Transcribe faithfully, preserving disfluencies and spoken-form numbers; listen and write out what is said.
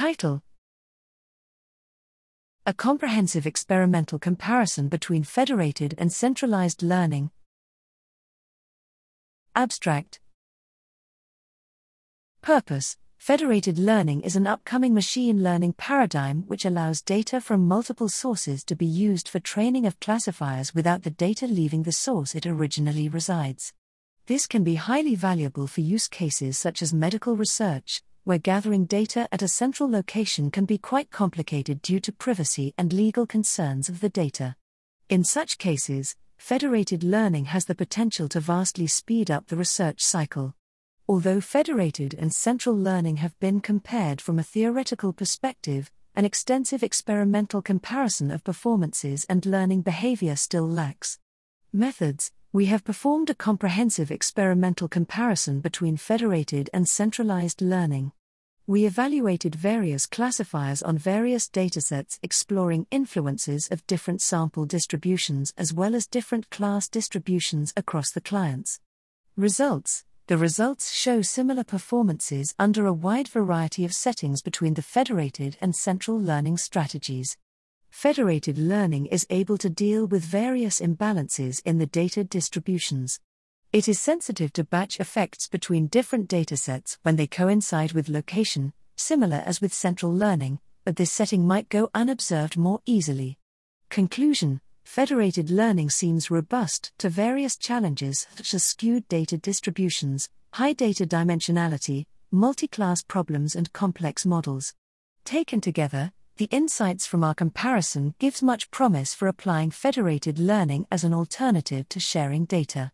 Title: A Comprehensive Experimental Comparison Between Federated and Centralized Learning. Abstract. Purpose: Federated learning is an upcoming machine learning paradigm which allows data from multiple sources to be used for training of classifiers without the data leaving the source it originally resides. This can be highly valuable for use cases such as medical research, where gathering data at a central location can be quite complicated due to privacy and legal concerns of the data. In such cases, federated learning has the potential to vastly speed up the research cycle. Although federated and central learning have been compared from a theoretical perspective, an extensive experimental comparison of performances and learning behavior still lacks. Methods: we have performed a comprehensive experimental comparison between federated and centralized learning. We evaluated various classifiers on various datasets, exploring influences of different sample distributions as well as different class distributions across the clients. Results: the results show similar performances under a wide variety of settings between the federated and central learning strategies. Federated learning is able to deal with various imbalances in the data distributions. It is sensitive to batch effects between different datasets when they coincide with location, similar as with central learning, but this setting might go unobserved more easily. Conclusion: federated learning seems robust to various challenges such as skewed data distributions, high data dimensionality, multi-class problems and complex models. Taken together, the insights from our comparison gives much promise for applying federated learning as an alternative to sharing data.